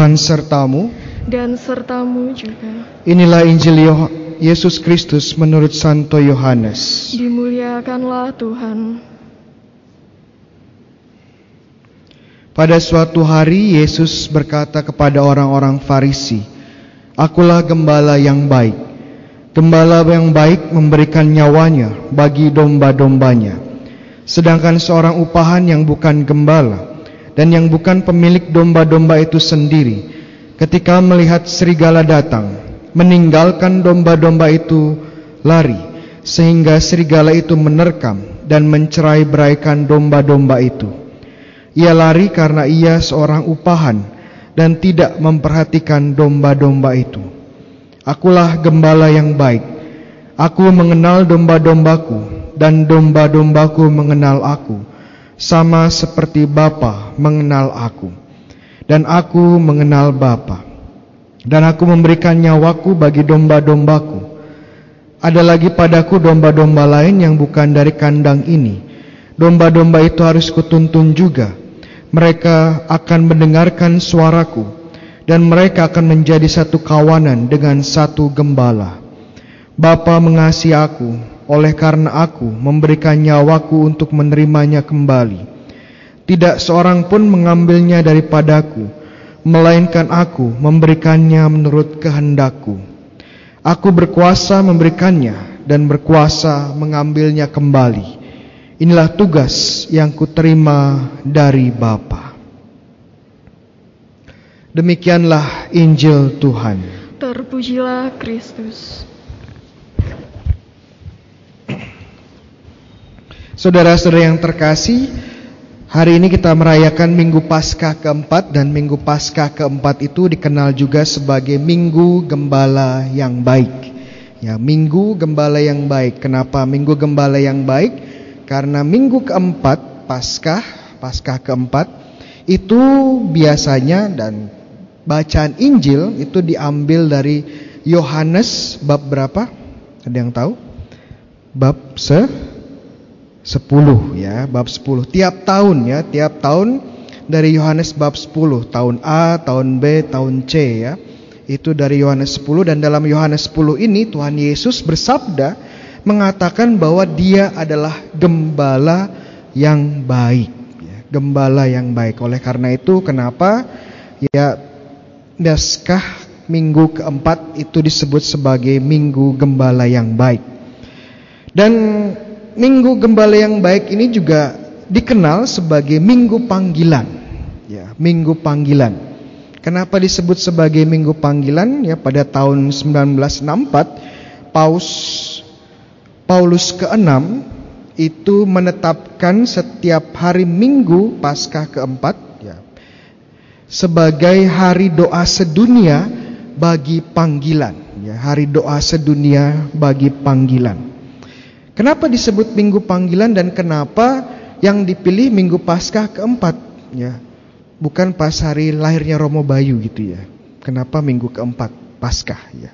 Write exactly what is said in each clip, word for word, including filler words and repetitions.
Tuhan sertamu dan sertamu juga. Inilah Injil Yesus Kristus menurut Santo Yohanes. Dimuliakanlah Tuhan. Pada suatu hari Yesus berkata kepada orang-orang Farisi, "Akulah gembala yang baik. Gembala yang baik memberikan nyawanya bagi domba-dombanya. Sedangkan seorang upahan yang bukan gembala dan yang bukan pemilik domba-domba itu sendiri, ketika melihat serigala datang, meninggalkan domba-domba itu lari, sehingga serigala itu menerkam dan mencerai-beraikan domba-domba itu. Ia lari karena ia seorang upahan dan tidak memperhatikan domba-domba itu. Akulah gembala yang baik. Aku mengenal domba-dombaku dan domba-dombaku mengenal aku, sama seperti Bapa mengenal aku dan aku mengenal Bapa. Dan aku memberikan nyawaku bagi domba-dombaku. Ada lagi padaku domba-domba lain yang bukan dari kandang ini. Domba-domba itu harus kutuntun juga. Mereka akan mendengarkan suaraku, dan mereka akan menjadi satu kawanan dengan satu gembala. Bapa mengasihi aku, oleh karena aku memberikan nyawaku untuk menerimanya kembali. Tidak seorang pun mengambilnya daripadaku, melainkan aku memberikannya menurut kehendakku. Aku berkuasa memberikannya dan berkuasa mengambilnya kembali. Inilah tugas yang kuterima dari Bapa." Demikianlah Injil Tuhan. Terpujilah Kristus. Saudara-saudara yang terkasih, hari ini kita merayakan Minggu Paskah keempat, dan Minggu Paskah keempat itu dikenal juga sebagai Minggu Gembala yang Baik. Ya, Minggu Gembala yang Baik. Kenapa Minggu Gembala yang Baik? Karena minggu keempat, Paskah, Paskah keempat, itu biasanya, dan bacaan Injil itu diambil dari Yohanes bab berapa? Ada yang tahu? Bab se sepuluh ya, bab sepuluh. Tiap tahun ya, tiap tahun dari Yohanes bab sepuluh, tahun A, tahun B, tahun C ya. Itu dari Yohanes sepuluh, dan dalam Yohanes sepuluh ini Tuhan Yesus bersabda, mengatakan bahwa dia adalah gembala yang baik, gembala yang baik. Oleh karena itu, kenapa ya Paskah minggu keempat itu disebut sebagai minggu gembala yang baik. Dan minggu gembala yang baik ini juga dikenal sebagai minggu panggilan, ya, minggu panggilan. Kenapa disebut sebagai minggu panggilan? Ya, pada tahun sembilan belas enam puluh empat Paus Paulus keenam itu menetapkan setiap hari Minggu Paskah keempat ya, sebagai hari doa sedunia bagi panggilan. Ya, hari doa sedunia bagi panggilan. Kenapa disebut Minggu Panggilan dan kenapa yang dipilih Minggu Paskah keempat? Ya, bukan pas hari lahirnya Romo Bayu gitu ya. Kenapa Minggu keempat Paskah? Ya.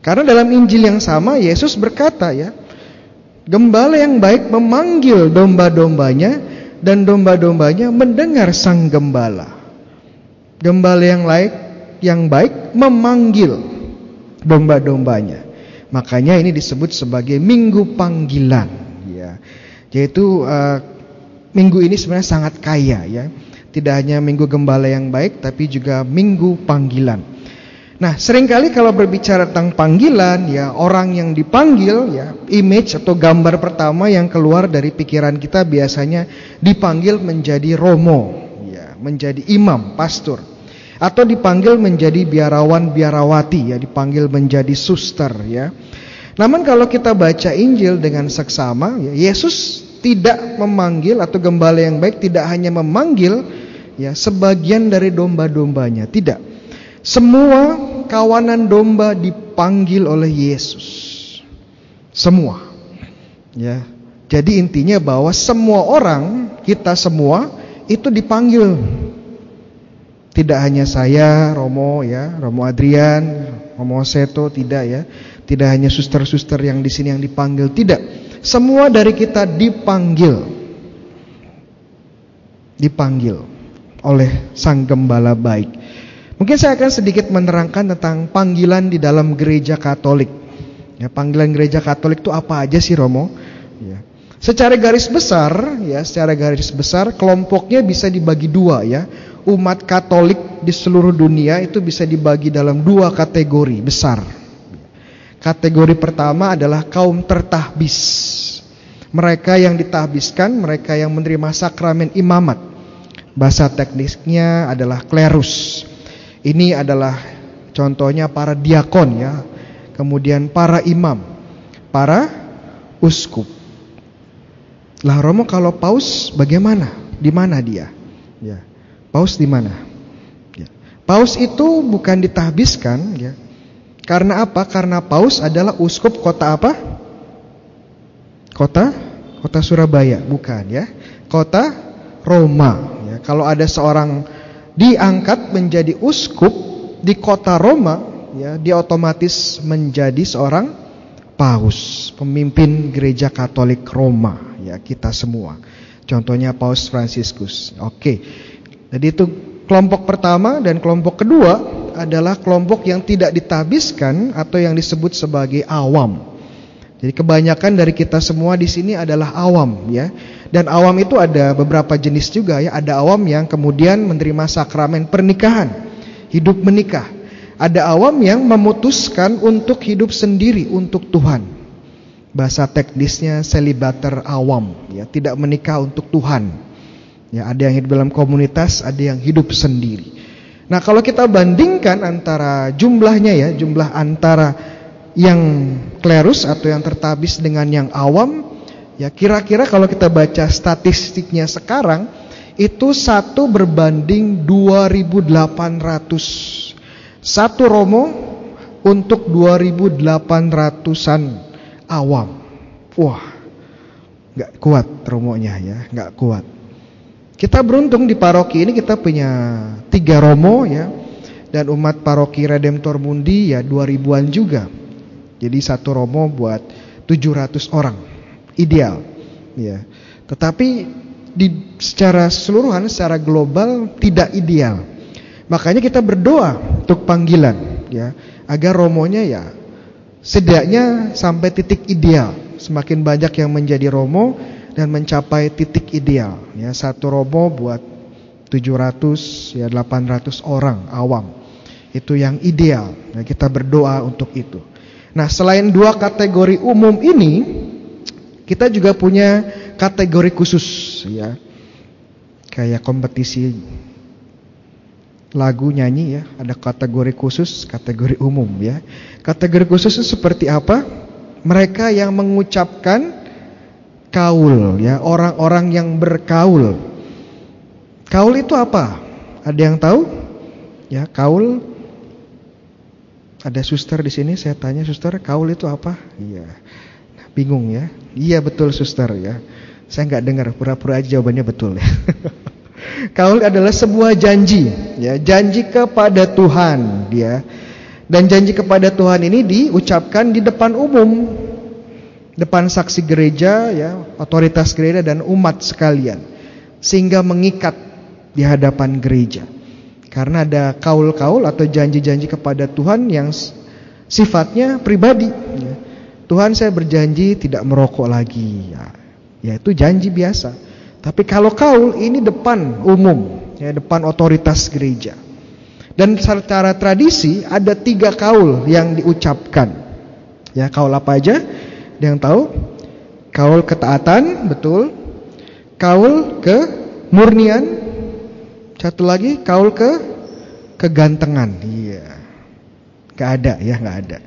Karena dalam Injil yang sama Yesus berkata ya, gembala yang baik memanggil domba-dombanya dan domba-dombanya mendengar sang gembala. Gembala yang baik, yang baik memanggil domba-dombanya. Makanya ini disebut sebagai Minggu Panggilan. Ya, yaitu uh, minggu ini sebenarnya sangat kaya ya. Tidak hanya Minggu Gembala yang baik, tapi juga Minggu Panggilan. Nah, seringkali kalau berbicara tentang panggilan, ya orang yang dipanggil, ya image atau gambar pertama yang keluar dari pikiran kita biasanya dipanggil menjadi romo, ya menjadi imam, pastor, atau dipanggil menjadi biarawan-biarawati, ya dipanggil menjadi suster, ya. Namun kalau kita baca Injil dengan seksama, ya, Yesus tidak memanggil atau gembala yang baik tidak hanya memanggil, ya sebagian dari domba-dombanya, tidak. Semua kawanan domba dipanggil oleh Yesus. Semua. Ya. Jadi intinya bahwa semua orang, kita semua itu dipanggil. Tidak hanya saya, Romo ya, Romo Adrian, Romo Seto, tidak ya. Tidak hanya suster-suster yang di sini yang dipanggil, tidak. Semua dari kita dipanggil. Dipanggil oleh Sang Gembala Baik. Mungkin saya akan sedikit menerangkan tentang panggilan di dalam gereja Katolik. Ya, panggilan gereja Katolik itu apa aja sih, Romo? Ya. Secara garis besar, ya, secara garis besar kelompoknya bisa dibagi dua, ya. Umat Katolik di seluruh dunia itu bisa dibagi dalam dua kategori besar. Kategori pertama adalah kaum tertahbis. Mereka yang ditahbiskan, mereka yang menerima sakramen imamat. Bahasa teknisnya adalah klerus. Ini adalah contohnya para diakon, ya, kemudian para imam, para uskup. Lah Romo, kalau paus bagaimana? Di mana dia? Ya. Paus di mana? Ya. Paus itu bukan ditahbiskan, ya. Karena apa? Karena paus adalah uskup kota apa? Kota? Kota Surabaya, bukan, ya. Kota Roma. Ya. Kalau ada seorang diangkat menjadi uskup di kota Roma, ya, dia otomatis menjadi seorang paus, pemimpin gereja Katolik Roma, ya, kita semua. Contohnya Paus Fransiskus. Oke. Jadi itu kelompok pertama, dan kelompok kedua adalah kelompok yang tidak ditabiskan atau yang disebut sebagai awam. Jadi kebanyakan dari kita semua di sini adalah awam, ya. Dan awam itu ada beberapa jenis juga, ya. Ada awam yang kemudian menerima sakramen pernikahan, hidup menikah. Ada awam yang memutuskan untuk hidup sendiri untuk Tuhan. Bahasa teknisnya selibater awam, ya, tidak menikah untuk Tuhan. Ya, ada yang hidup dalam komunitas, ada yang hidup sendiri. Nah, kalau kita bandingkan antara jumlahnya, ya, jumlah antara yang klerus atau yang tertabis dengan yang awam, ya, kira-kira kalau kita baca statistiknya sekarang itu satu berbanding dua ribu delapan ratus. Satu Romo untuk dua ribu delapan ratusan awam. Wah, gak kuat Romonya, ya, gak kuat. Kita beruntung di paroki ini kita punya tiga Romo, ya. Dan umat paroki Redemptor Mundi, ya, dua ribuan juga. Jadi satu Romo buat tujuh ratus orang. Ideal, ya. Tetapi di, secara keseluruhan, secara global tidak ideal. Makanya kita berdoa untuk panggilan, ya, agar Romonya, ya, setidaknya sampai titik ideal. Semakin banyak yang menjadi Romo dan mencapai titik ideal, ya. Satu Romo buat tujuh ratus, ya, delapan ratus orang awam. Itu yang ideal, ya. Kita berdoa untuk itu. Nah, selain dua kategori umum ini, kita juga punya kategori khusus, ya. Kayak kompetisi lagu nyanyi, ya, ada kategori khusus, kategori umum, ya. Kategori khusus itu seperti apa? Mereka yang mengucapkan kaul, ya, orang-orang yang berkaul. Kaul itu apa? Ada yang tahu? Ya, kaul. Ada suster di sini, saya tanya, suster, kaul itu apa? Iya, nah, bingung, ya. Iya, betul suster, ya. Saya nggak dengar, pura-pura aja jawabannya betul, ya. Kaul adalah sebuah janji, ya, janji kepada Tuhan, ya. Dan janji kepada Tuhan ini diucapkan di depan umum, depan saksi gereja, ya, otoritas gereja dan umat sekalian, sehingga mengikat di hadapan gereja. Karena ada kaul-kaul atau janji-janji kepada Tuhan yang sifatnya pribadi. Tuhan, saya berjanji tidak merokok lagi. Ya, ya, itu janji biasa. Tapi kalau kaul ini depan umum, ya, depan otoritas gereja. Dan secara tradisi ada tiga kaul yang diucapkan. Ya, kaul apa aja? Ada yang tahu? Kaul ketaatan, betul. Kaul kemurnian. Satu lagi, kaul ke kegantengan. Iya. Gak ada, ya, gak ada.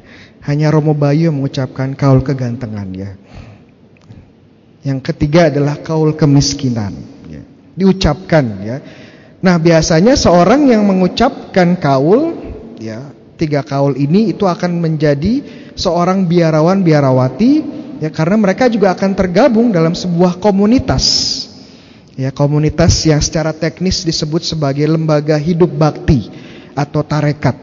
Hanya Romo Bayu mengucapkan kaul kegantengan, ya. Yang ketiga adalah kaul kemiskinan, ya. Diucapkan, ya. Nah, biasanya seorang yang mengucapkan kaul, ya, tiga kaul ini itu akan menjadi seorang biarawan-biarawati, ya, karena mereka juga akan tergabung dalam sebuah komunitas. Ya, komunitas yang secara teknis disebut sebagai lembaga hidup bakti atau tarekat.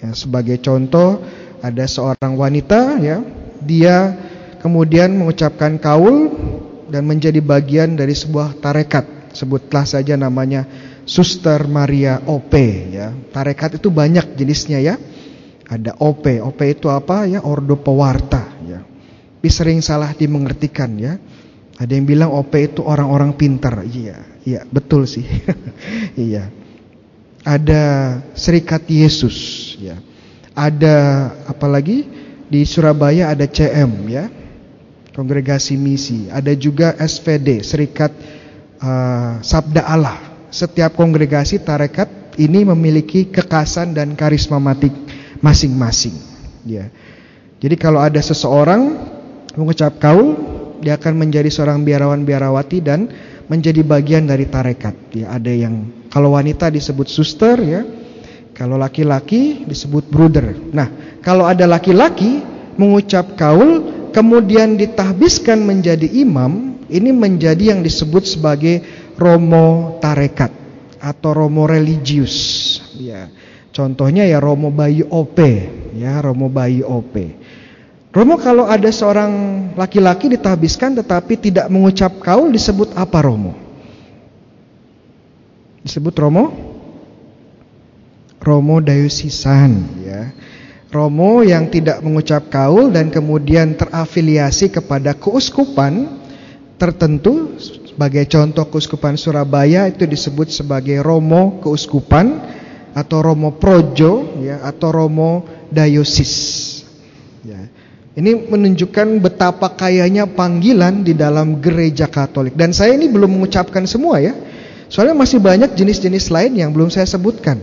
Ya, sebagai contoh, ada seorang wanita, ya, dia kemudian mengucapkan kaul dan menjadi bagian dari sebuah tarekat. Sebutlah saja namanya Suster Maria O P ya. Tarekat itu banyak jenisnya ya. Ada O P, O P itu apa ya? Ordo Pewarta ya. Tapi sering salah dimengertikan ya. Ada yang bilang O P itu orang-orang pintar. Iya, iya betul sih. Iya. Ada Serikat Yesus ya. Ada apalagi di Surabaya ada C M ya. Kongregasi Misi, ada juga S V D, Serikat uh, Sabda Allah. Setiap kongregasi tarekat ini memiliki kekhasan dan karismatik masing-masing. Ya. Jadi kalau ada seseorang mengucap kaul, dia akan menjadi seorang biarawan-biarawati dan menjadi bagian dari tarekat. Ya, ada yang kalau wanita disebut suster, ya. Kalau laki-laki disebut brother. Nah, kalau ada laki-laki mengucap kaul kemudian ditahbiskan menjadi imam, ini menjadi yang disebut sebagai Romo tarekat atau Romo religius ya. Contohnya ya Romo Bayu O P ya, Romo Bayu O P. Romo kalau ada seorang laki-laki ditahbiskan tetapi tidak mengucap kaul disebut apa Romo? Disebut Romo? Romo dayosisan ya. Romo yang tidak mengucap kaul dan kemudian terafiliasi kepada keuskupan tertentu. Sebagai contoh Keuskupan Surabaya itu disebut sebagai Romo Keuskupan atau Romo Projo ya, atau Romo Dayosis ya. Ini menunjukkan betapa kayanya panggilan di dalam gereja Katolik. Dan saya ini belum mengucapkan semua ya, soalnya masih banyak jenis-jenis lain yang belum saya sebutkan.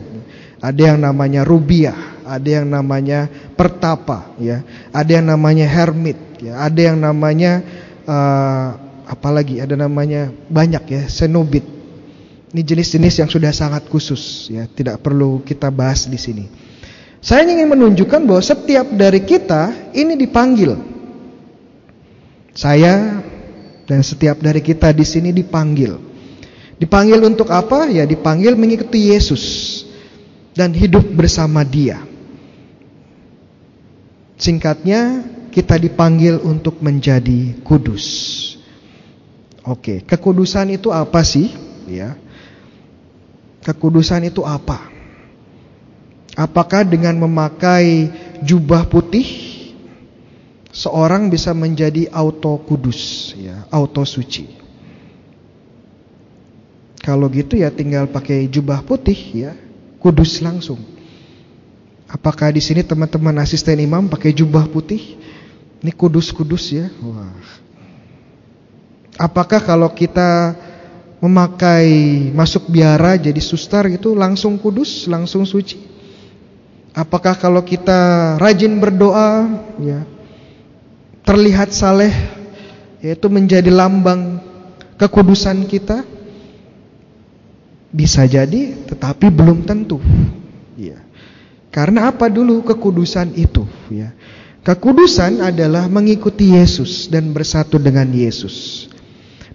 Ada yang namanya Rubiah, ada yang namanya Pertapa ya, ada yang namanya Hermit ya, ada yang namanya uh, apalagi ada namanya banyak ya, senobit. Ini jenis-jenis yang sudah sangat khusus ya, tidak perlu kita bahas di sini. Saya ingin menunjukkan bahwa setiap dari kita ini dipanggil. Saya dan setiap dari kita di sini dipanggil. Dipanggil untuk apa? Ya dipanggil mengikuti Yesus dan hidup bersama Dia. Singkatnya, kita dipanggil untuk menjadi kudus. Oke, kekudusan itu apa sih? Ya. Kekudusan itu apa? Apakah dengan memakai jubah putih seorang bisa menjadi auto kudus, ya, auto suci? Kalau gitu ya tinggal pakai jubah putih ya, kudus langsung. Apakah di sini teman-teman asisten imam pakai jubah putih? Ini kudus-kudus ya. Wah. Apakah kalau kita memakai masuk biara jadi suster itu langsung kudus, langsung suci? Apakah kalau kita rajin berdoa, ya, terlihat saleh, yaitu menjadi lambang kekudusan kita? Bisa jadi, tetapi belum tentu. Ya. Karena apa dulu kekudusan itu? Ya. Kekudusan adalah mengikuti Yesus dan bersatu dengan Yesus.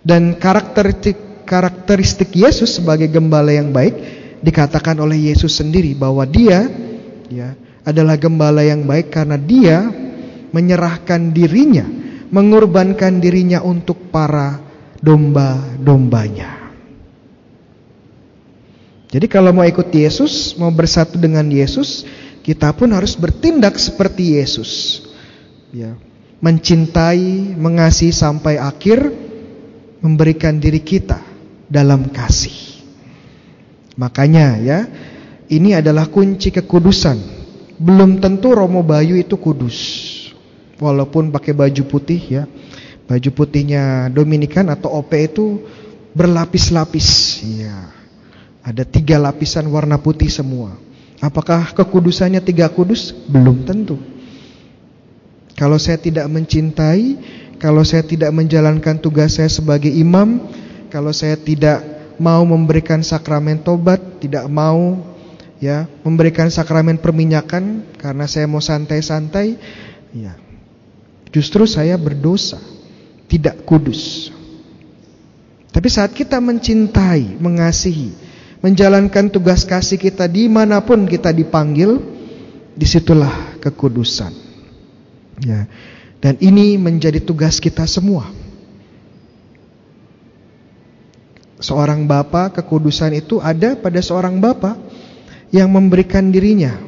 Dan karakteristik, karakteristik Yesus sebagai gembala yang baik dikatakan oleh Yesus sendiri bahwa Dia ya, adalah gembala yang baik karena Dia menyerahkan dirinya, mengorbankan dirinya untuk para domba-dombanya. Jadi kalau mau ikut Yesus, mau bersatu dengan Yesus, kita pun harus bertindak seperti Yesus ya. Mencintai, mengasihi sampai akhir, memberikan diri kita dalam kasih. Makanya ya, ini adalah kunci kekudusan. Belum tentu Romo Bayu itu kudus walaupun pakai baju putih ya. Baju putihnya Dominikan atau O P itu berlapis-lapis ya. Ada tiga lapisan warna putih semua. Apakah kekudusannya tiga kudus? Belum tentu. Kalau saya tidak mencintai, kalau saya tidak menjalankan tugas saya sebagai imam, kalau saya tidak mau memberikan sakramen tobat, tidak mau ya memberikan sakramen perminyakan karena saya mau santai-santai, ya, justru saya berdosa, tidak kudus. Tapi saat kita mencintai, mengasihi, menjalankan tugas kasih kita dimanapun kita dipanggil, disitulah kekudusan. Ya. Dan ini menjadi tugas kita semua. seorang bapa, kekudusan itu ada pada seorang bapa yang memberikan dirinya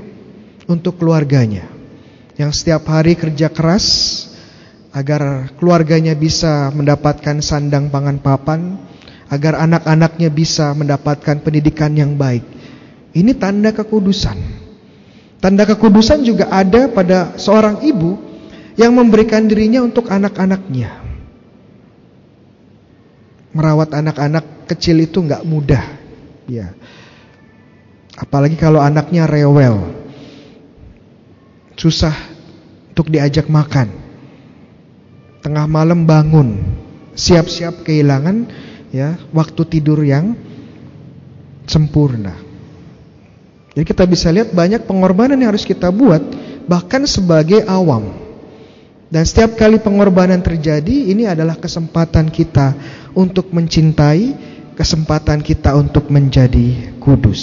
untuk keluarganya, yang setiap hari kerja keras agar keluarganya bisa mendapatkan sandang pangan papan, agar anak-anaknya bisa mendapatkan pendidikan yang baik. Ini tanda kekudusan. Tanda kekudusan juga ada pada seorang ibu yang memberikan dirinya untuk anak-anaknya. Merawat anak-anak kecil itu nggak mudah, ya. Apalagi kalau anaknya rewel, susah untuk diajak makan. Tengah malam bangun, siap-siap kehilangan, ya, waktu tidur yang sempurna. Jadi kita bisa lihat banyak pengorbanan yang harus kita buat, bahkan sebagai awam. Dan setiap kali pengorbanan terjadi, ini adalah kesempatan kita untuk mencintai, kesempatan kita untuk menjadi kudus.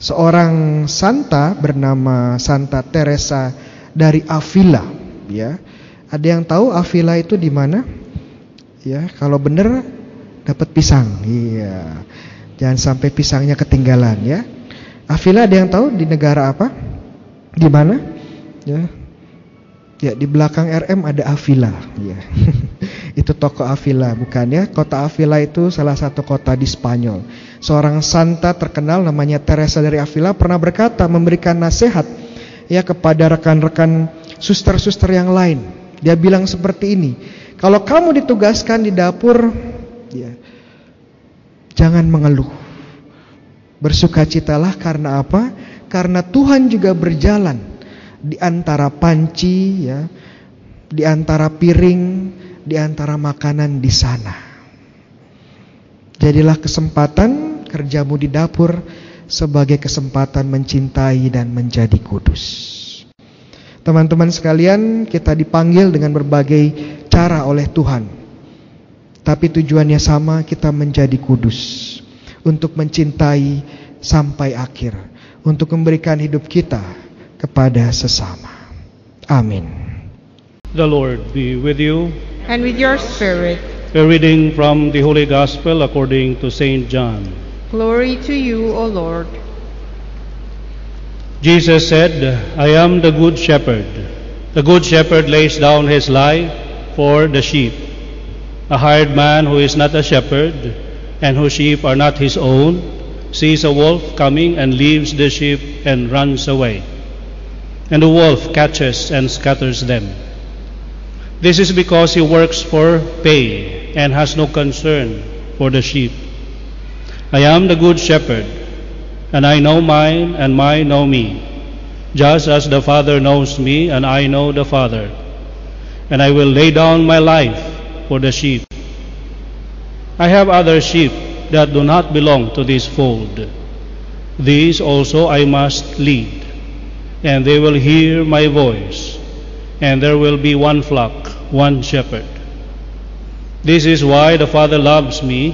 Seorang santa bernama Santa Teresa dari Avila, ya. Ada yang tahu Avila itu di mana? Ya, kalau benar dapat pisang. Iya. Jangan sampai pisangnya ketinggalan, ya. Avila ada yang tahu di negara apa? Di mana? Ya. Ya, di belakang R M ada Avila, ya. Itu toko Avila, bukan, ya. Kota Avila itu salah satu kota di Spanyol. Seorang santa terkenal namanya Teresa dari Avila pernah berkata, memberikan nasihat, ya, kepada rekan-rekan suster-suster yang lain. Dia bilang seperti ini, kalau kamu ditugaskan di dapur, ya, jangan mengeluh. Bersukacitalah karena apa? Karena Tuhan juga berjalan di antara panci, ya, di antara piring, di antara makanan di sana. Jadilah kesempatan kerjamu di dapur sebagai kesempatan mencintai dan menjadi kudus. Teman-teman sekalian, kita dipanggil dengan berbagai cara oleh Tuhan, tapi tujuannya sama, kita menjadi kudus, untuk mencintai sampai akhir, untuk memberikan hidup kita kepada sesama. Amin. The Lord be with you. And with your spirit. A reading from the Holy Gospel according to Saint John. Glory to you, O Lord. Jesus said, I am the good shepherd. The good shepherd lays down his life for the sheep. A hired man who is not a shepherd and whose sheep are not his own sees a wolf coming and leaves the sheep and runs away. And the wolf catches and scatters them. This is because he works for pay and has no concern for the sheep. I am the good shepherd, and I know mine, and mine know me, just as the Father knows me, and I know the Father. And I will lay down my life for the sheep. I have other sheep that do not belong to this fold. These also I must lead. And they will hear my voice, and there will be one flock, one shepherd. This is why the Father loves me,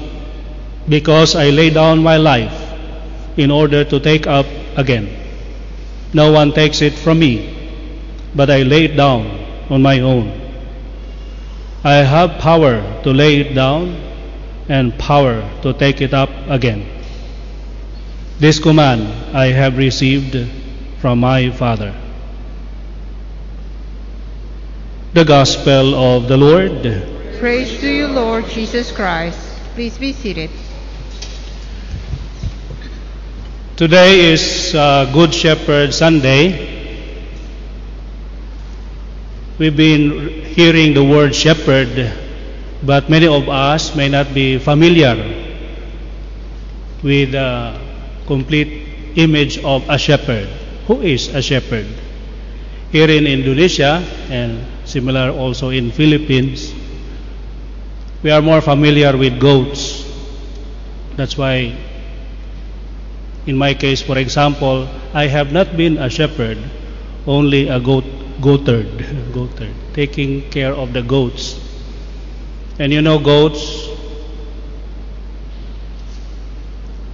because I lay down my life in order to take up again. No one takes it from me, but I lay it down on my own. I have power to lay it down and power to take it up again. This command I have received from my Father. The Gospel of the Lord. Praise to you, Lord Jesus Christ. Please be seated. Today is uh, Good Shepherd Sunday. We've been hearing the word shepherd, but many of us may not be familiar with the complete image of a shepherd. Who is a shepherd? Here in Indonesia and similar also in Philippines, we are more familiar with goats. That's why in my case, for example, I have not been a shepherd, only a goat, goatherd, goatherd, taking care of the goats. And you know, goats,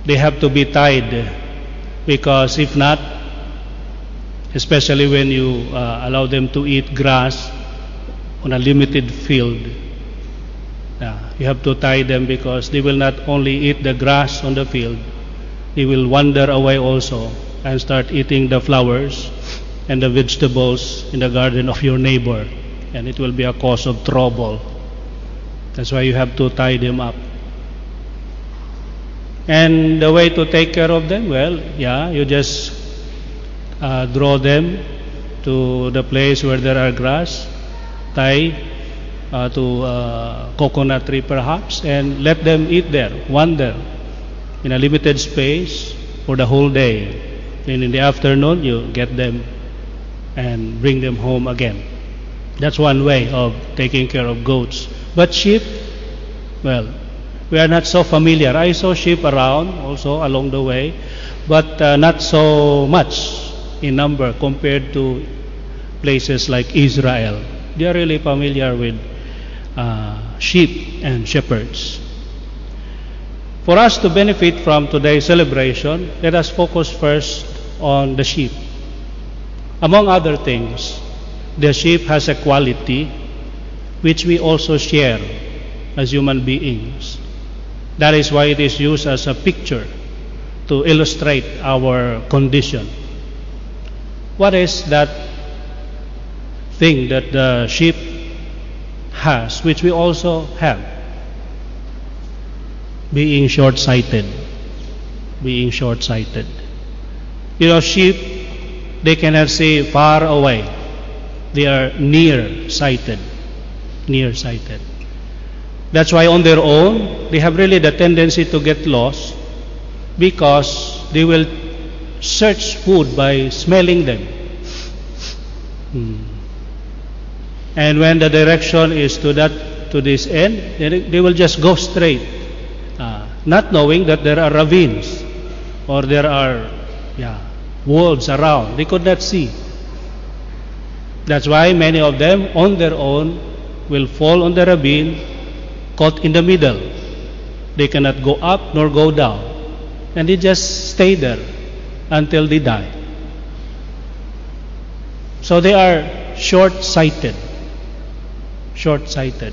they have to be tied, because if not, especially when you uh, allow them to eat grass on a limited field, Yeah, you have to tie them because they will not only eat the grass on the field, they will wander away also and start eating the flowers and the vegetables in the garden of your neighbor, and it will be a cause of trouble. That's why you have to tie them up. And the way to take care of them, well, yeah, you just uh, draw them to the place where there are grass, tie uh, to uh, coconut tree perhaps, and let them eat there, wander in a limited space for the whole day. And in the afternoon, you get them and bring them home again. That's one way of taking care of goats. But sheep, well, we are not so familiar. I saw sheep around also along the way, but uh, not so much in number compared to places like Israel. They are really familiar with uh, sheep and shepherds. For us to benefit from today's celebration, let us focus first on the sheep. Among other things, the sheep has a quality which we also share as human beings. That is why it is used as a picture to illustrate our condition. What is that thing that the sheep has, which we also have? Being short-sighted. Being short-sighted. You know, sheep, they cannot see far away. They are near-sighted. Near-sighted. That's why on their own, they have really the tendency to get lost, because they will search food by smelling them. Hmm. And when the direction is to that, to this end, they will just go straight, uh, not knowing that there are ravines or there are yeah, wolves around. They could not see. That's why many of them on their own will fall on the ravine, caught in the middle. They cannot go up nor go down, and they just stay there until they die. So they are short-sighted, short-sighted,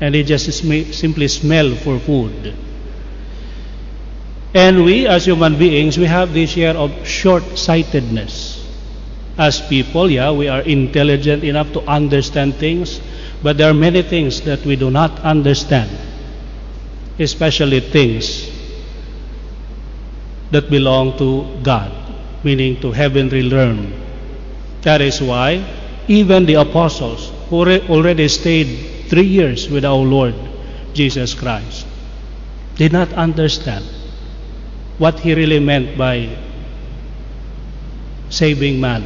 and they just sm- simply smell for food. And we as human beings, we have this share of short-sightedness. As people, yeah, we are intelligent enough to understand things, but there are many things that we do not understand, especially things that belong to God, meaning to heavenly realm. That is why even the apostles, who already stayed three years with our Lord Jesus Christ, did not understand what He really meant by saving man,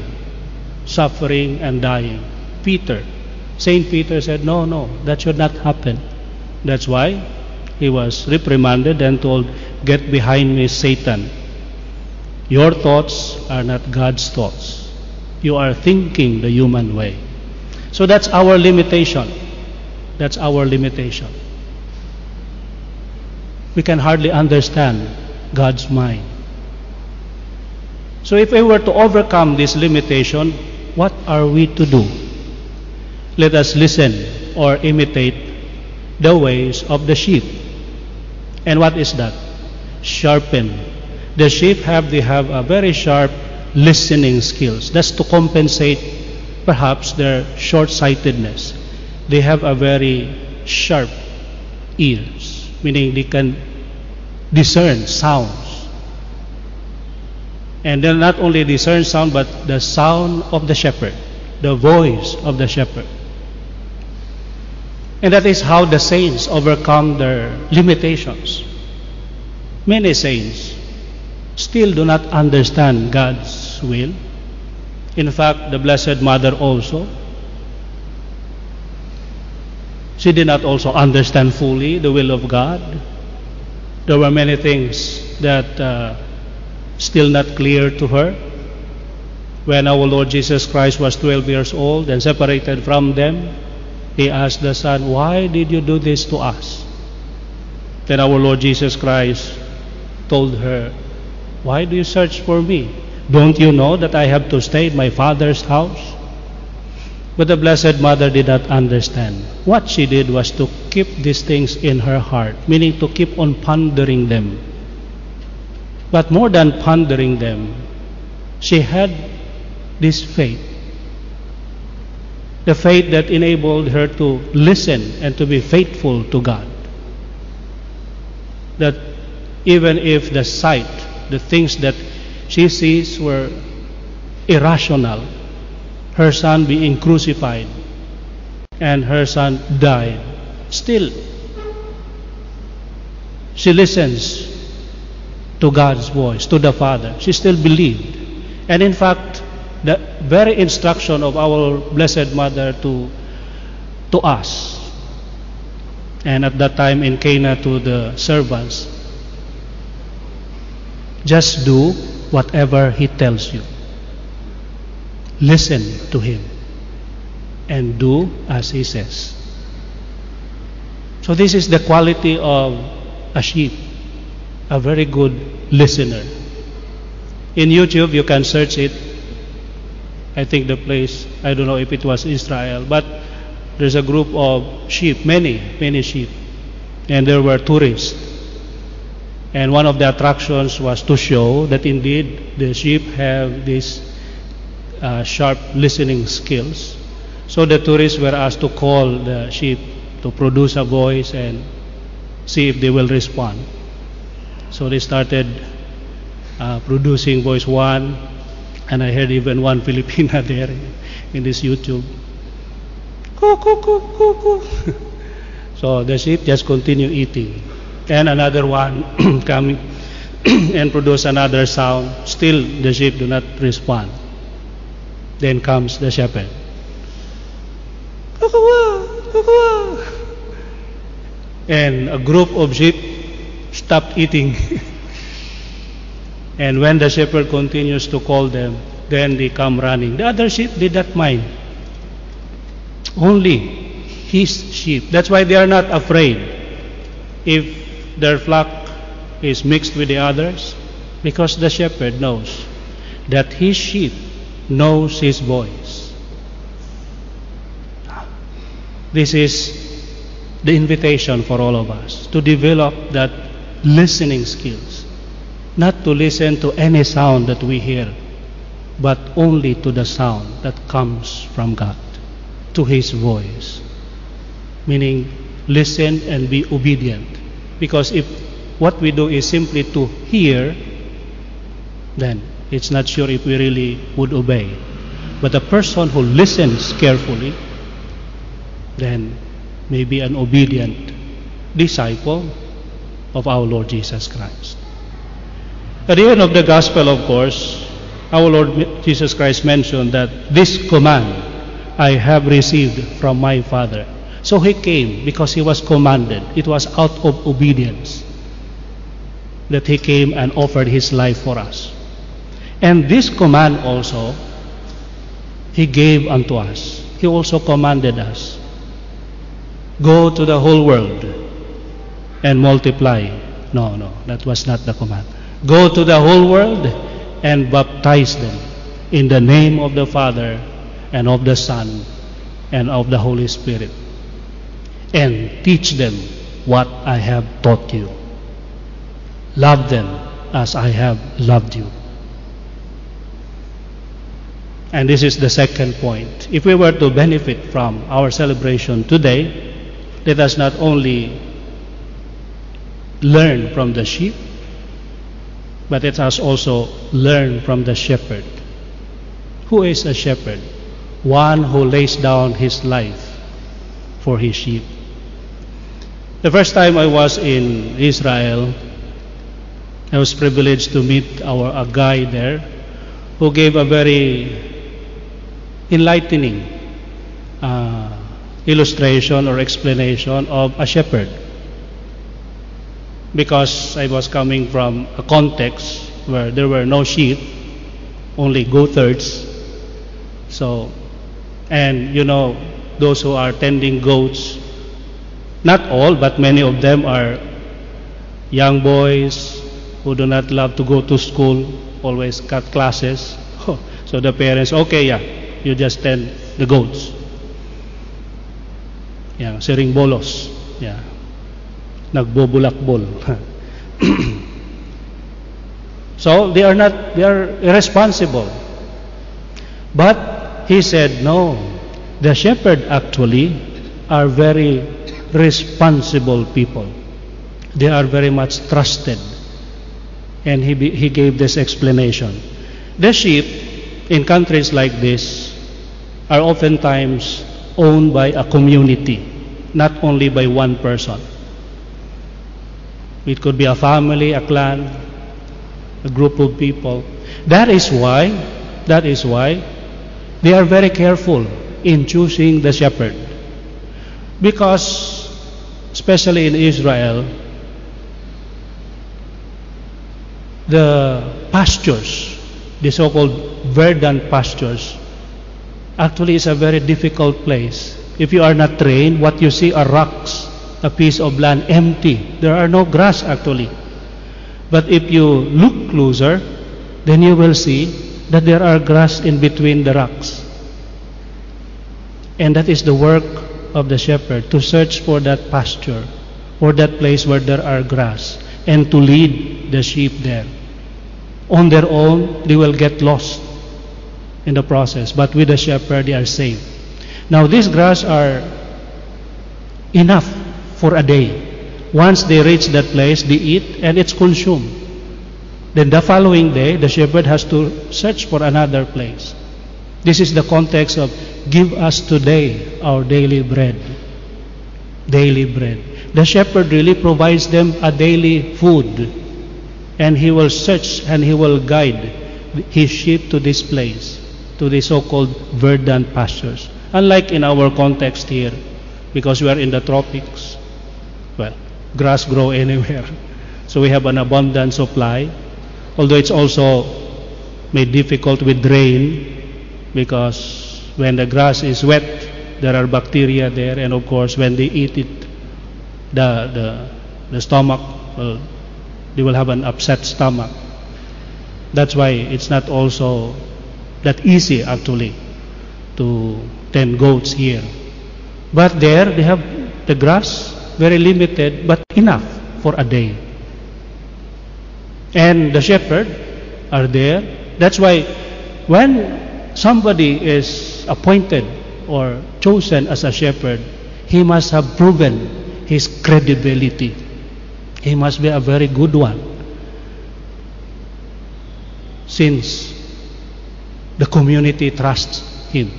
suffering and dying. Peter, Saint Peter said, no, no, that should not happen. That's why he was reprimanded and told, "Get behind me, Satan. Your thoughts are not God's thoughts. You are thinking the human way." So that's our limitation. That's our limitation. We can hardly understand God's mind. So if we were to overcome this limitation, what are we to do? Let us listen or imitate the ways of the sheep. And what is that? Sharpen. The sheep have they have a very sharp listening skills. That's to compensate perhaps their short-sightedness. They have a very sharp ears, meaning they can discern sounds. And they'll not only discern sound, but the sound of the shepherd, the voice of the shepherd. And that is how the saints overcome their limitations. Many saints still do not understand God's will. In fact, the Blessed Mother also, she did not also understand fully the will of God. There were many things that uh, still not clear to her. When our Lord Jesus Christ was twelve years old and separated from them, He asked the Son, "Why did you do this to us?" Then our Lord Jesus Christ told her, "Why do you search for me? Don't you know that I have to stay at my Father's house?" But the Blessed Mother did not understand. What she did was to keep these things in her heart, meaning to keep on pondering them. But more than pondering them, she had this faith. The faith that enabled her to listen and to be faithful to God. That even if the sight, the things that she sees were irrational, her son being crucified and her son died, still she listens to God's voice, to the Father. She still believed. And in fact, the very instruction of our Blessed Mother to to us, and at that time in Cana to the servants, just do whatever he tells you. Listen to him and do as he says. So this is the quality of a sheep, a very good listener. In YouTube, you can search it. I think the place, I don't know if it was Israel, but there's a group of sheep, many, many sheep. And there were tourists. And one of the attractions was to show that indeed the sheep have these uh, sharp listening skills. So the tourists were asked to call the sheep to produce a voice and see if they will respond. So they started uh, producing voice one, and I heard even one Filipina there in this YouTube. Coo, coo, coo, coo, coo. So the sheep just continue eating. And another one coming and produce another sound. Still the sheep do not respond. Then comes the shepherd. And a group of sheep stopped eating. And when the shepherd continues to call them, then they come running. The other sheep did not mind. Only his sheep. That's why they are not afraid. If their flock is mixed with the others, because the shepherd knows that his sheep knows his voice. This is the invitation for all of us, to develop that listening skills, not to listen to any sound that we hear, but only to the sound that comes from God, to his voice. Meaning, listen and be obedient. Because if what we do is simply to hear, then it's not sure if we really would obey. But a person who listens carefully, then may be an obedient disciple of our Lord Jesus Christ. At the end of the Gospel, of course, our Lord Jesus Christ mentioned that this command I have received from my Father. So he came because he was commanded. It was out of obedience that he came and offered his life for us. And this command also he gave unto us. He also commanded us. Go to the whole world and multiply. No, no, that was not the command. Go to the whole world and baptize them in the name of the Father and of the Son and of the Holy Spirit. And teach them what I have taught you. Love them as I have loved you. And this is the second point. If we were to benefit from our celebration today, let us not only learn from the sheep, but let us also learn from the shepherd. Who is a shepherd? One who lays down his life for his sheep. The first time I was in Israel, I was privileged to meet our a guy there who gave a very enlightening uh, illustration or explanation of a shepherd. Because I was coming from a context where there were no sheep, only goatherds. So, and you know, those who are tending goats, not all, but many of them are young boys who do not love to go to school, always cut classes. So the parents, okay, yeah, you just tend the goats. ya, sering bolos, ya, nagbobulakbol. So they are not, they are irresponsible. But he said, no, the shepherd actually are very responsible people. They are very much trusted. And he, he gave this explanation. The sheep in countries like this are oftentimes owned by a community, not only by one person. It could be a family, a clan, a group of people. That is why, that is why they are very careful in choosing the shepherd. Because, especially in Israel, the pastures, the so-called verdant pastures, actually is a very difficult place. If you are not trained, what you see are rocks, a piece of land empty. There are no grass actually. But if you look closer, then you will see that there are grass in between the rocks. And that is the work of the shepherd, to search for that pasture or that place where there are grass, and to lead the sheep there. On their own, they will get lost in the process, but with the shepherd, they are safe. Now, these grass are enough for a day. Once they reach that place, they eat and it's consumed. Then the following day, the shepherd has to search for another place. This is the context of give us today our daily bread. Daily bread. The shepherd really provides them a daily food, and he will search and he will guide his sheep to this place, to the so-called verdant pastures. Unlike in our context here, because we are in the tropics, well, grass grow anywhere. So we have an abundant supply, although it's also made difficult with rain, because when the grass is wet, there are bacteria there, and of course when they eat it, the, the, the stomach, well, they will have an upset stomach. That's why it's not also that easy actually to tend goats here. But there they have the grass, very limited, but enough for a day. And the shepherd are there. That's why when somebody is appointed or chosen as a shepherd, he must have proven his credibility. He must be a very good one, since the community trusts him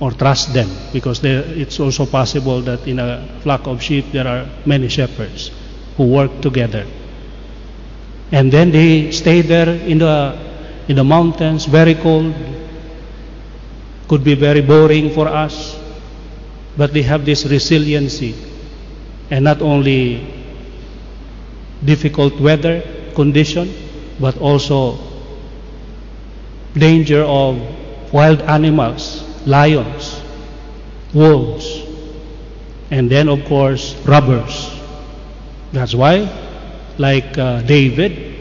or trust them, because they, it's also possible that in a flock of sheep there are many shepherds who work together. And then they stay there in the in the mountains, very cold, could be very boring for us, but they have this resiliency. And not only difficult weather condition, but also danger of wild animals, lions, wolves, and then of course robbers. That's why, like uh, David,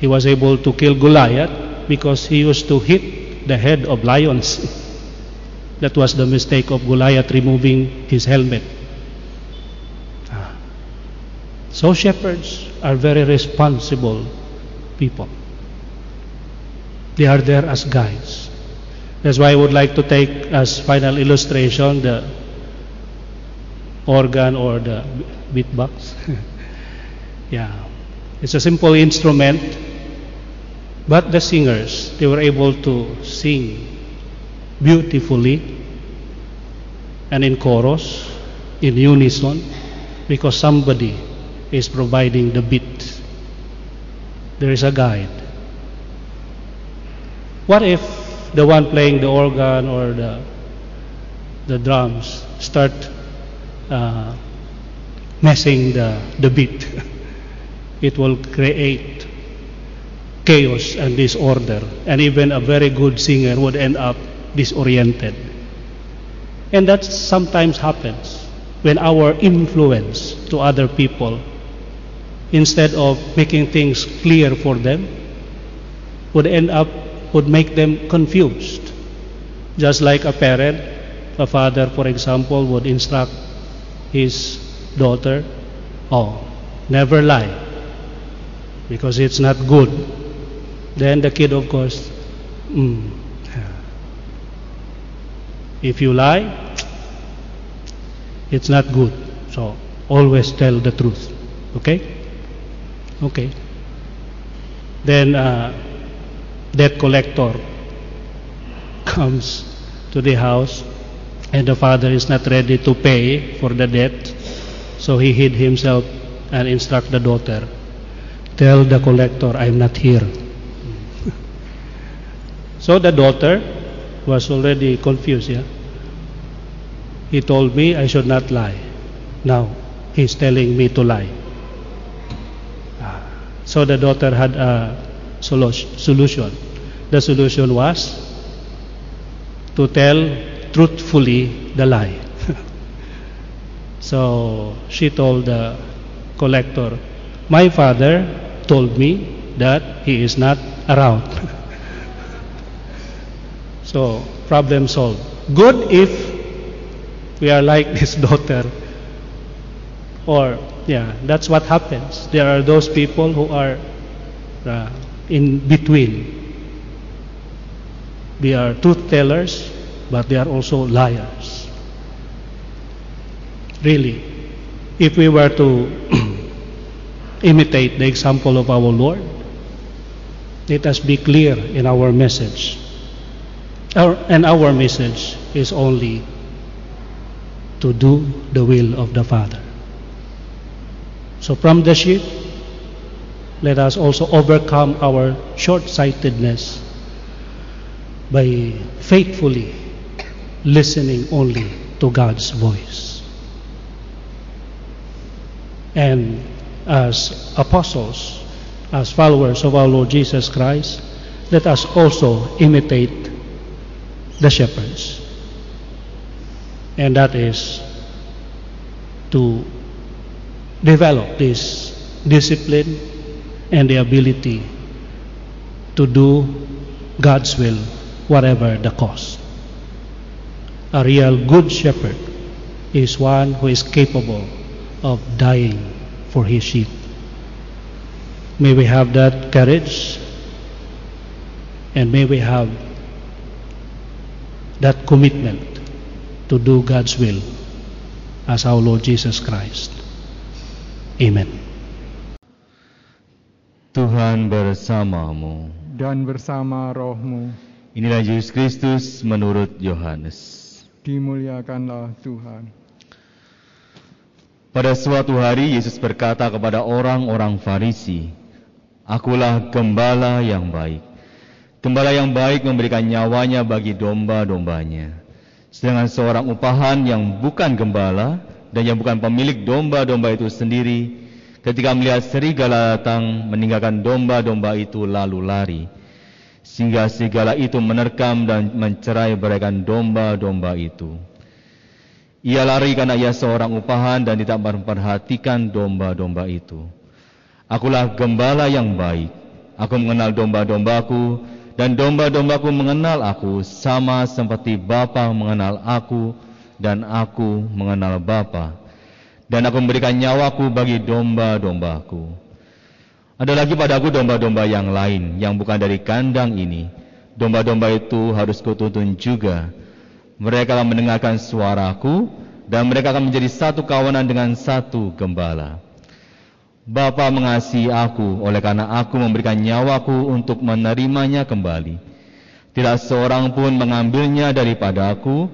he was able to kill Goliath because he used to hit the head of lions. That was the mistake of Goliath, removing his helmet. So shepherds are very responsible people. They are there as guides. That's why I would like to take as final illustration the organ or the beatbox. Yeah, it's a simple instrument, but the singers, they were able to sing beautifully and in chorus, in unison, because somebody is providing the beat. There is a guide. What if the one playing the organ or the the drums start uh, messing the the beat? It will create chaos and disorder, and even a very good singer would end up disoriented. And that sometimes happens when our influence to other people, instead of making things clear for them, would end up would make them confused. Just like a parent a father, for example, would instruct his daughter, oh, never lie, because it's not good. Then the kid, of course, mm, if you lie, it's not good. So always tell the truth. Okay? Okay. Then uh, debt collector comes to the house, and the father is not ready to pay for the debt, so he hid himself and instruct the daughter, tell the collector, I'm not here. So the daughter was already confused. Yeah? He told me I should not lie. Now he's telling me to lie. So the daughter had a solution. The solution was to tell truthfully the lie. So she told the collector, my father told me that he is not around. So problem solved. Good if we are like this daughter. Or yeah, that's what happens. There are those people who are uh, in between. They are truth tellers, but they are also liars. Really, if we were to imitate the example of our Lord, let us be clear in our message. Our, and our message is only to do the will of the Father. So from the sheep, let us also overcome our short-sightedness by faithfully listening only to God's voice. And as apostles, as followers of our Lord Jesus Christ, let us also imitate the shepherds. And that is to develop this discipline and the ability to do God's will, whatever the cost. A real good shepherd is one who is capable of dying for his sheep. May we have that courage, and may we have that commitment to do God's will as our Lord Jesus Christ. Amen. Tuhan bersamamu dan bersama rohmu. Inilah Yesus Kristus menurut Yohanes. Dimuliakanlah Tuhan. Pada suatu hari Yesus berkata kepada orang-orang Farisi, "Akulah gembala yang baik. Gembala yang baik memberikan nyawanya bagi domba-dombanya. Sedangkan seorang upahan yang bukan gembala dan yang bukan pemilik domba-domba itu sendiri, ketika melihat serigala datang, meninggalkan domba-domba itu lalu lari, sehingga serigala itu menerkam dan mencerai-beraikan domba-domba itu. Ia lari karena ia seorang upahan dan tidak memperhatikan domba-domba itu. Akulah gembala yang baik. Aku mengenal domba-dombaku dan domba-dombaku mengenal aku, sama seperti Bapa mengenal aku dan aku mengenal Bapa. Dan aku memberikan nyawaku bagi domba-dombaku. Ada lagi padaku domba-domba yang lain yang bukan dari kandang ini. Domba-domba itu harus kutuntun juga. Mereka akan mendengarkan suaraku, dan mereka akan menjadi satu kawanan dengan satu gembala. Bapa mengasihi aku, oleh karena aku memberikan nyawaku untuk menerimanya kembali. Tidak seorang pun mengambilnya daripada aku,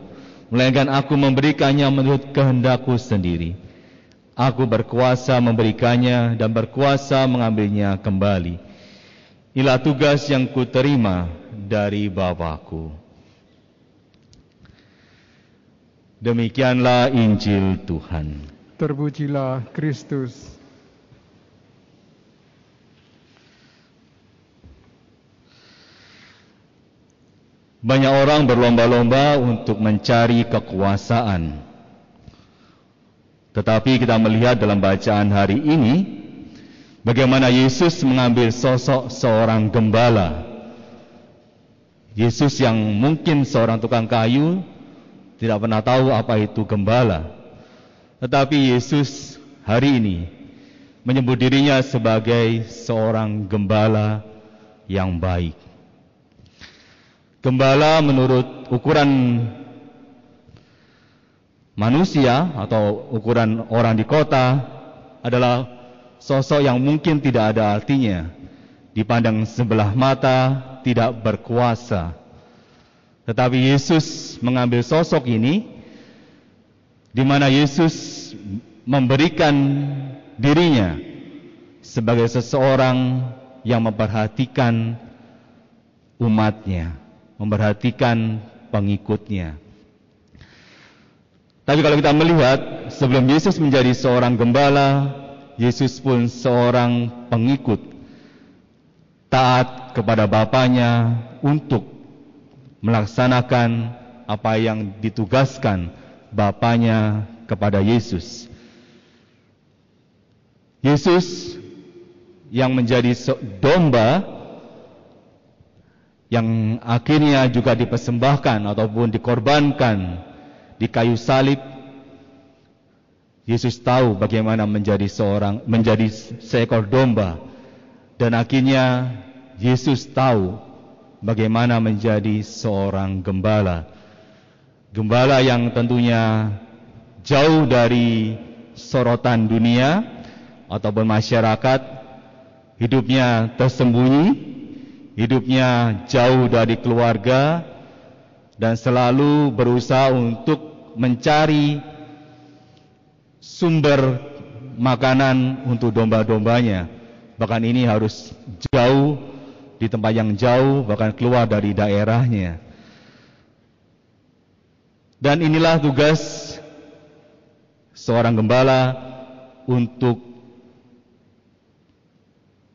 melainkan aku memberikannya menurut kehendakku sendiri. Aku berkuasa memberikannya dan berkuasa mengambilnya kembali. Inilah tugas yang kuterima dari Bapa-Ku." Demikianlah Injil Tuhan. Terpujilah Kristus. Banyak orang berlomba-lomba untuk mencari kekuasaan. Tetapi kita melihat dalam bacaan hari ini, bagaimana Yesus mengambil sosok seorang gembala. Yesus yang mungkin seorang tukang kayu, tidak pernah tahu apa itu gembala. Tetapi Yesus hari ini menyebut dirinya sebagai seorang gembala yang baik. Gembala menurut ukuran manusia atau ukuran orang di kota adalah sosok yang mungkin tidak ada artinya, dipandang sebelah mata, tidak berkuasa. Tetapi Yesus mengambil sosok ini, di mana Yesus memberikan dirinya sebagai seseorang yang memperhatikan umatnya, memperhatikan pengikutnya. Tapi kalau kita melihat, sebelum Yesus menjadi seorang gembala, Yesus pun seorang pengikut, taat kepada Bapaknya untuk melaksanakan apa yang ditugaskan Bapaknya kepada Yesus. Yesus yang menjadi domba, yang akhirnya juga dipersembahkan ataupun dikorbankan di kayu salib, Yesus tahu bagaimana menjadi seorang, menjadi seekor domba, dan akhirnya Yesus tahu bagaimana menjadi seorang gembala. Gembala yang tentunya jauh dari sorotan dunia ataupun masyarakat, hidupnya tersembunyi, hidupnya jauh dari keluarga, dan selalu berusaha untuk mencari sumber makanan untuk domba-dombanya. Bahkan ini harus jauh, di tempat yang jauh, bahkan keluar dari daerahnya. Dan inilah tugas seorang gembala, untuk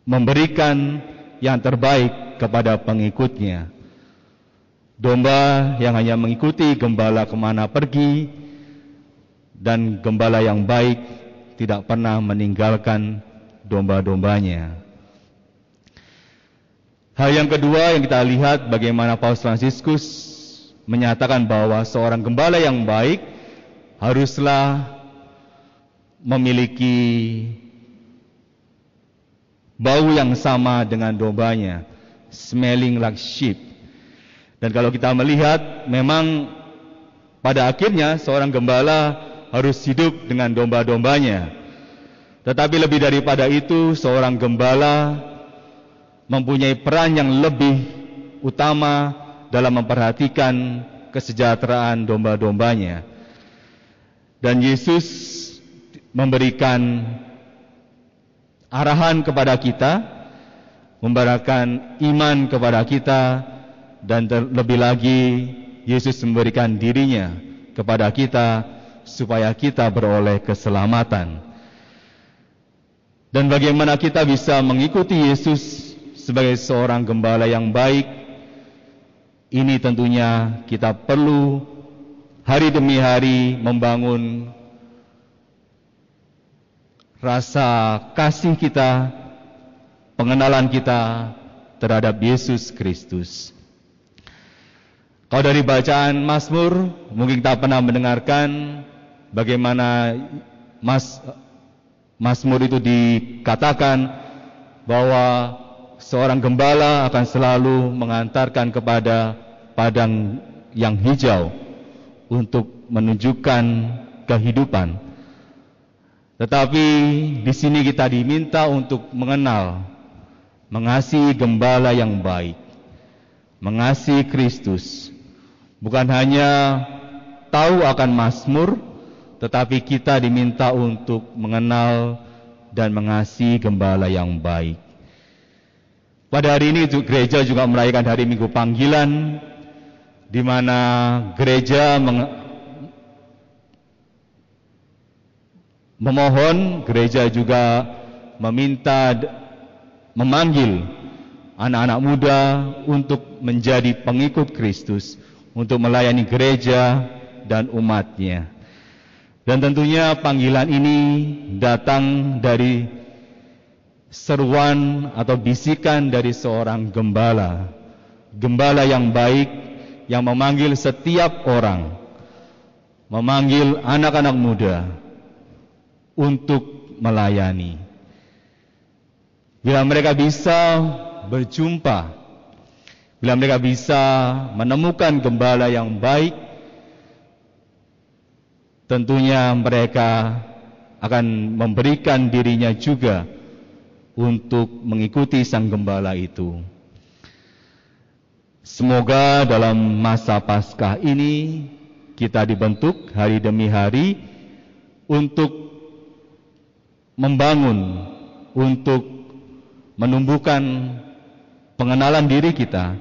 memberikan yang terbaik kepada pengikutnya. Domba yang hanya mengikuti gembala kemana pergi, dan gembala yang baik tidak pernah meninggalkan domba-dombanya. Hal yang kedua yang kita lihat, bagaimana Paus Fransiskus menyatakan bahwa seorang gembala yang baik haruslah memiliki bau yang sama dengan dombanya, smelling like sheep. Dan kalau kita melihat, memang pada akhirnya seorang gembala harus hidup dengan domba-dombanya. Tetapi lebih daripada itu, seorang gembala mempunyai peran yang lebih utama dalam memperhatikan kesejahteraan domba-dombanya. Dan Yesus memberikan arahan kepada kita, memberikan iman kepada kita, dan terlebih lagi Yesus memberikan dirinya kepada kita supaya kita beroleh keselamatan. Dan bagaimana kita bisa mengikuti Yesus sebagai seorang gembala yang baik, ini tentunya kita perlu hari demi hari membangun rasa kasih kita, pengenalan kita terhadap Yesus Kristus. Kalau dari bacaan Mazmur, mungkin kita pernah mendengarkan bagaimana Mas, Mazmur itu dikatakan bahwa seorang gembala akan selalu mengantarkan kepada padang yang hijau untuk menunjukkan kehidupan. Tetapi di sini kita diminta untuk mengenal, mengasihi gembala yang baik, mengasihi Kristus. Bukan hanya tahu akan Mazmur, tetapi kita diminta untuk mengenal dan mengasihi gembala yang baik. Pada hari ini gereja juga merayakan Hari Minggu Panggilan, di mana gereja memohon, gereja juga meminta, memanggil anak-anak muda untuk menjadi pengikut Kristus, untuk melayani gereja dan umatnya. Dan tentunya panggilan ini datang dari seruan atau bisikan dari seorang gembala, gembala yang baik yang memanggil setiap orang memanggil anak-anak muda untuk melayani. Bila mereka bisa berjumpa, bila mereka bisa menemukan gembala yang baik, tentunya mereka akan memberikan dirinya juga untuk mengikuti sang gembala itu. Semoga dalam masa Paskah ini kita dibentuk hari demi hari untuk membangun, untuk menumbuhkan pengenalan diri kita,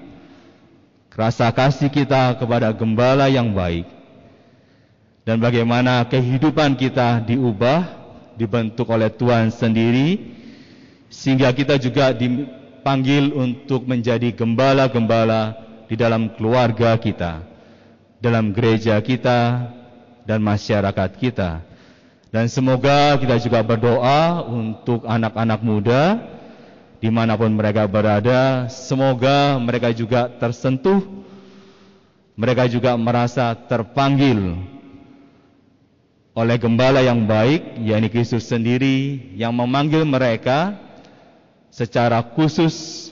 rasa kasih kita kepada gembala yang baik, dan bagaimana kehidupan kita diubah, dibentuk oleh Tuhan sendiri, sehingga kita juga dipanggil untuk menjadi gembala-gembala di dalam keluarga kita, dalam gereja kita, dan masyarakat kita. Dan semoga kita juga berdoa untuk anak-anak muda dimanapun mereka berada, semoga mereka juga tersentuh, mereka juga merasa terpanggil oleh gembala yang baik, yakni Kristus sendiri, yang memanggil mereka secara khusus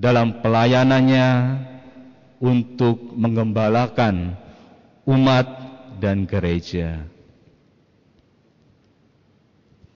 dalam pelayanannya untuk menggembalakan umat dan gereja.